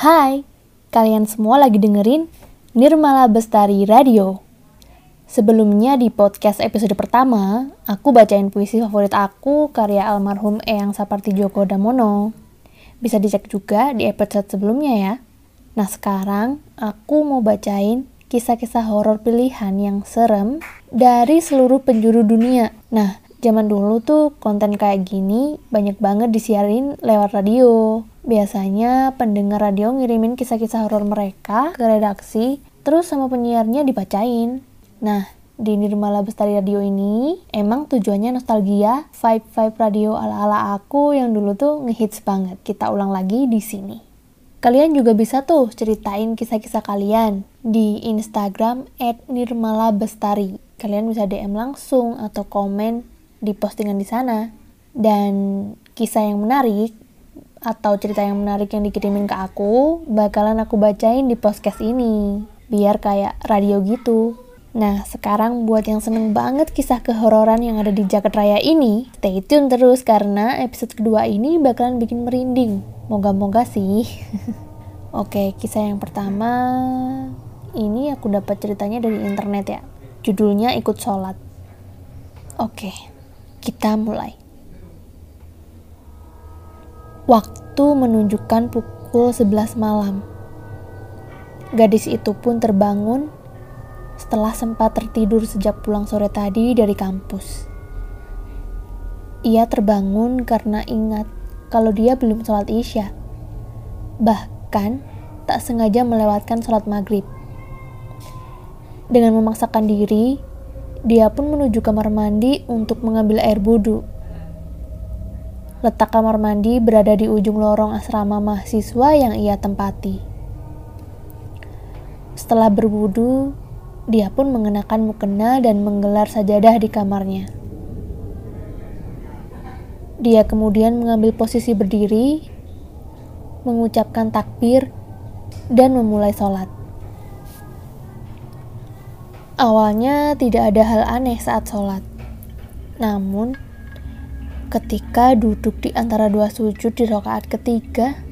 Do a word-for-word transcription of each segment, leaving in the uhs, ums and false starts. Hai, kalian semua lagi dengerin Nirmala Bestari Radio. Sebelumnya di podcast episode pertama, aku bacain puisi favorit aku karya almarhum Eyang Sapardi Joko Damono. Bisa dicek juga di episode sebelumnya ya. Nah sekarang aku mau bacain kisah-kisah horor pilihan yang serem dari seluruh penjuru dunia. Nah, zaman dulu tuh konten kayak gini banyak banget disiarin lewat radio. Biasanya pendengar radio ngirimin kisah-kisah horor mereka ke redaksi, terus sama penyiarnya dibacain. Nah, di Nirmala Bestari Radio ini emang tujuannya nostalgia, vibe-vibe radio ala-ala aku yang dulu tuh ngehits banget. Kita ulang lagi di sini. Kalian juga bisa tuh ceritain kisah-kisah kalian di Instagram et nirmala bestari. Kalian bisa D M langsung atau komen di postingan di sana. Dan kisah yang menarik atau cerita yang menarik yang dikirimin ke aku bakalan aku bacain di podcast ini, biar kayak radio gitu. Nah sekarang buat yang seneng banget kisah kehororan yang ada di jaket raya ini, stay tune terus karena episode kedua ini bakalan bikin merinding. Moga-moga sih. Oke, kisah yang pertama ini aku dapat ceritanya dari internet ya. Judulnya Ikut Sholat. Oke, kita mulai. Waktu menunjukkan pukul sebelas malam. Gadis itu pun terbangun setelah sempat tertidur sejak pulang sore tadi dari kampus. Ia terbangun karena ingat kalau dia belum sholat isya. Bahkan tak sengaja melewatkan sholat maghrib. Dengan memaksakan diri, dia pun menuju kamar mandi untuk mengambil air wudhu. Letak kamar mandi berada di ujung lorong asrama mahasiswa yang ia tempati. Setelah berwudu, dia pun mengenakan mukena dan menggelar sajadah di kamarnya. Dia kemudian mengambil posisi berdiri, mengucapkan takbir, dan memulai sholat. Awalnya tidak ada hal aneh saat sholat. Namun, ketika duduk di antara dua sujud di rakaat ketiga,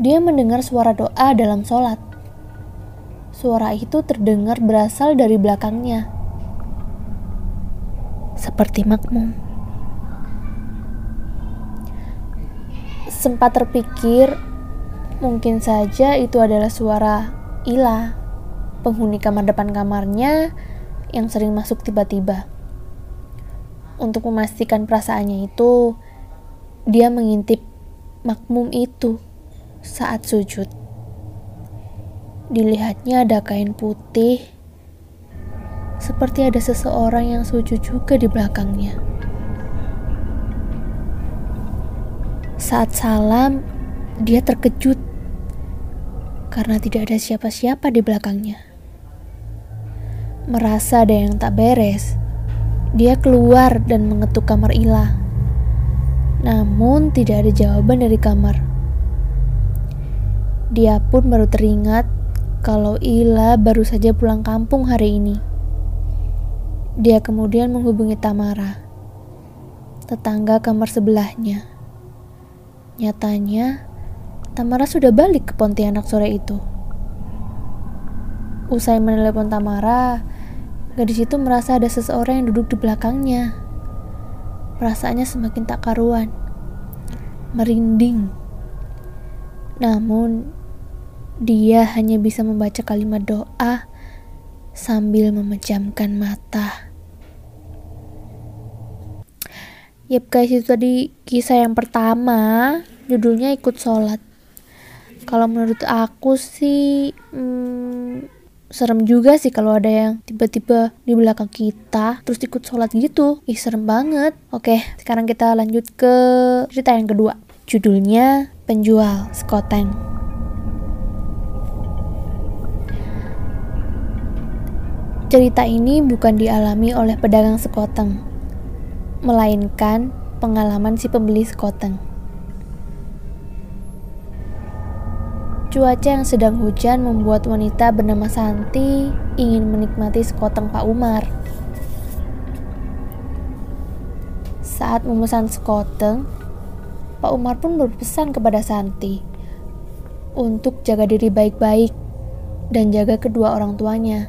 dia mendengar suara doa dalam sholat. Suara itu terdengar berasal dari belakangnya, seperti makmum. Sempat terpikir, mungkin saja itu adalah suara Ila, penghuni kamar depan kamarnya yang sering masuk tiba-tiba. Untuk memastikan perasaannya itu, dia mengintip makmum itu saat sujud. Dilihatnya ada kain putih, seperti ada seseorang yang sujud juga di belakangnya. Saat salam, dia terkejut karena tidak ada siapa-siapa di belakangnya. Merasa ada yang tak beres, dia keluar dan mengetuk kamar Ila. Namun tidak ada jawaban dari kamar. Dia pun baru teringat kalau Ila baru saja pulang kampung hari ini. Dia kemudian menghubungi Tamara, tetangga kamar sebelahnya. Nyatanya, Tamara sudah balik ke Pontianak sore itu. Usai menelepon Tamara, gadis itu merasa ada seseorang yang duduk di belakangnya. Perasaannya semakin tak karuan, merinding. Namun, dia hanya bisa membaca kalimat doa sambil memejamkan mata. Yep guys, itu tadi kisah yang pertama, judulnya Ikut Sholat. Kalau menurut aku sih, hmm, serem juga sih kalau ada yang tiba-tiba di belakang kita terus ikut sholat gitu. Ih, serem banget. Oke, sekarang kita lanjut ke cerita yang kedua. Judulnya Penjual Sekoteng. Cerita ini bukan dialami oleh pedagang sekoteng, melainkan pengalaman si pembeli sekoteng. Cuaca yang sedang hujan membuat wanita bernama Santi ingin menikmati sekoteng Pak Umar. Saat memesan sekoteng, Pak Umar pun berpesan kepada Santi untuk jaga diri baik-baik dan jaga kedua orang tuanya.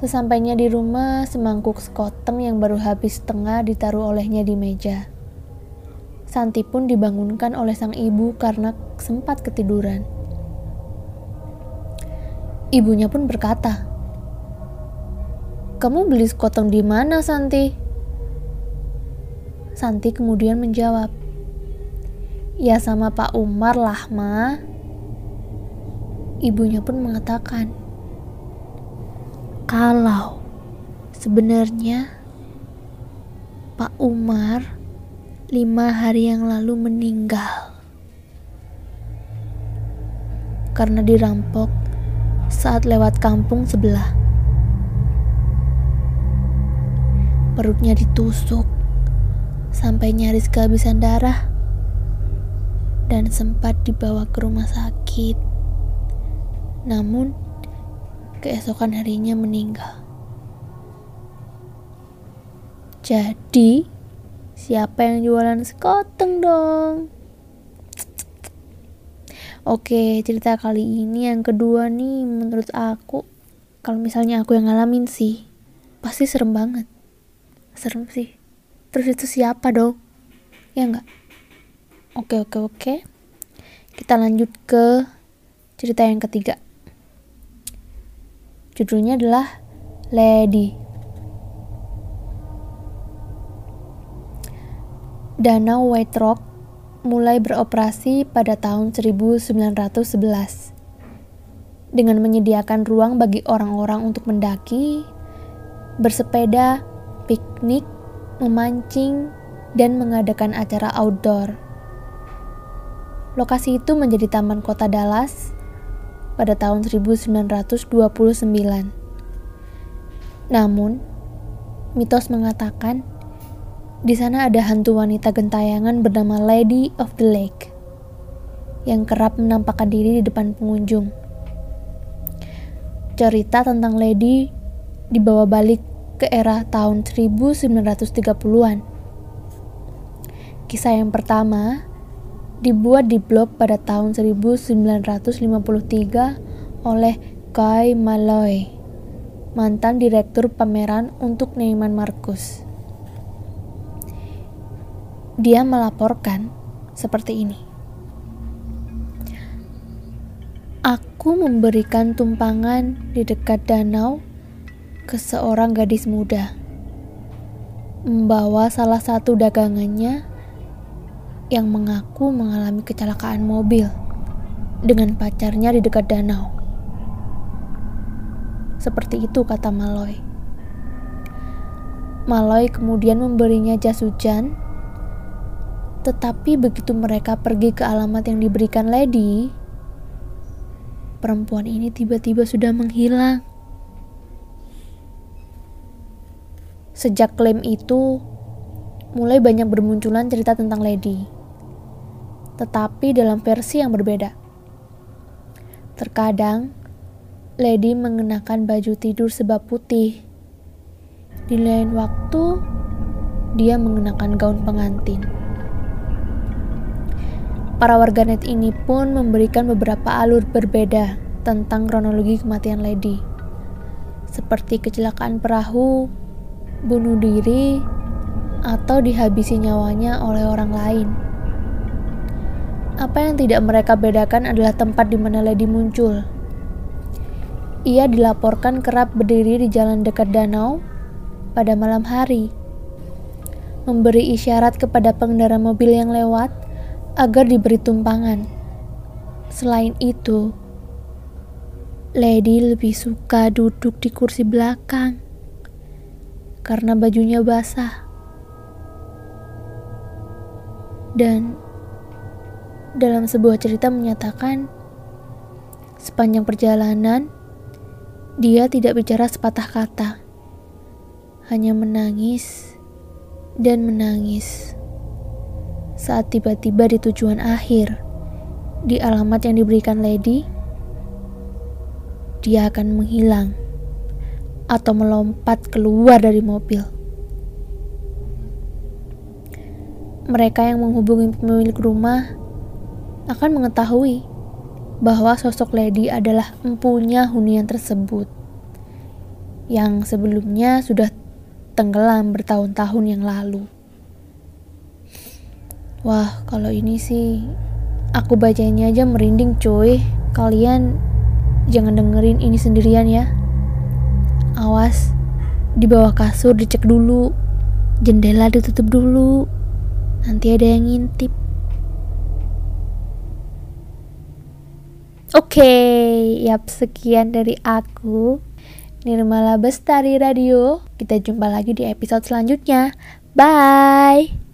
Sesampainya di rumah, semangkuk sekoteng yang baru habis setengah ditaruh olehnya di meja. Santi pun dibangunkan oleh sang ibu karena sempat ketiduran. Ibunya pun berkata, "Kamu beli sekoteng di mana, Santi?" Santi kemudian menjawab, "Ya sama Pak Umar lah, Ma." Ibunya pun mengatakan, "Kalau sebenarnya Pak Umar lima hari yang lalu meninggal karena dirampok saat lewat kampung sebelah. Perutnya ditusuk sampai nyaris kehabisan darah dan sempat dibawa ke rumah sakit. Namun keesokan harinya meninggal. Jadi, siapa yang jualan sekoteng dong?" Oke, cerita kali ini yang kedua nih, menurut aku, kalau misalnya aku yang ngalamin sih, pasti serem banget. Serem sih. Terus itu siapa dong? Ya enggak? Oke, oke, oke. Kita lanjut ke cerita yang ketiga. Judulnya adalah Lady. Danau White Rock mulai beroperasi pada tahun seribu sembilan ratus sebelas dengan menyediakan ruang bagi orang-orang untuk mendaki, bersepeda, piknik, memancing, dan mengadakan acara outdoor. Lokasi itu menjadi taman kota Dallas pada tahun seribu sembilan ratus dua puluh sembilan. Namun, mitos mengatakan di sana ada hantu wanita gentayangan bernama Lady of the Lake yang kerap menampakkan diri di depan pengunjung. Cerita tentang Lady dibawa balik ke era tahun seribu sembilan ratus tiga puluhan. Kisah yang pertama dibuat di blog pada tahun seribu sembilan ratus lima puluh tiga oleh Guy Malloy, mantan direktur pameran untuk Neiman Marcus. Dia melaporkan seperti ini. "Aku memberikan tumpangan di dekat danau ke seorang gadis muda, membawa salah satu dagangannya yang mengaku mengalami kecelakaan mobil dengan pacarnya di dekat danau." Seperti itu kata Malloy. Malloy kemudian memberinya jas hujan, tetapi begitu mereka pergi ke alamat yang diberikan Lady, perempuan ini tiba-tiba sudah menghilang. Sejak klaim itu, mulai banyak bermunculan cerita tentang Lady, tetapi dalam versi yang berbeda. Terkadang, Lady mengenakan baju tidur sebab putih. Di lain waktu, dia mengenakan gaun pengantin. Para warganet ini pun memberikan beberapa alur berbeda tentang kronologi kematian Lady, seperti kecelakaan perahu, bunuh diri, atau dihabisi nyawanya oleh orang lain. Apa yang tidak mereka bedakan adalah tempat di mana Lady muncul. Ia dilaporkan kerap berdiri di jalan dekat danau pada malam hari, memberi isyarat kepada pengendara mobil yang lewat agar diberi tumpangan. Selain itu, Lady lebih suka duduk di kursi belakang karena bajunya basah. Dan dalam sebuah cerita menyatakan, sepanjang perjalanan dia tidak bicara sepatah kata, hanya menangis dan menangis saat tiba-tiba di tujuan akhir, di alamat yang diberikan Lady, dia akan menghilang atau melompat keluar dari mobil. Mereka yang menghubungi pemilik rumah akan mengetahui bahwa sosok Lady adalah empunya hunian tersebut yang sebelumnya sudah tenggelam bertahun-tahun yang lalu. Wah, kalau ini sih aku bacanya aja merinding, cuy. Kalian jangan dengerin ini sendirian ya. Awas, di bawah kasur dicek dulu, jendela ditutup dulu, nanti ada yang ngintip. Oke, okay, yap, sekian dari aku, Nirmala Bestari Radio. Kita jumpa lagi di episode selanjutnya. Bye!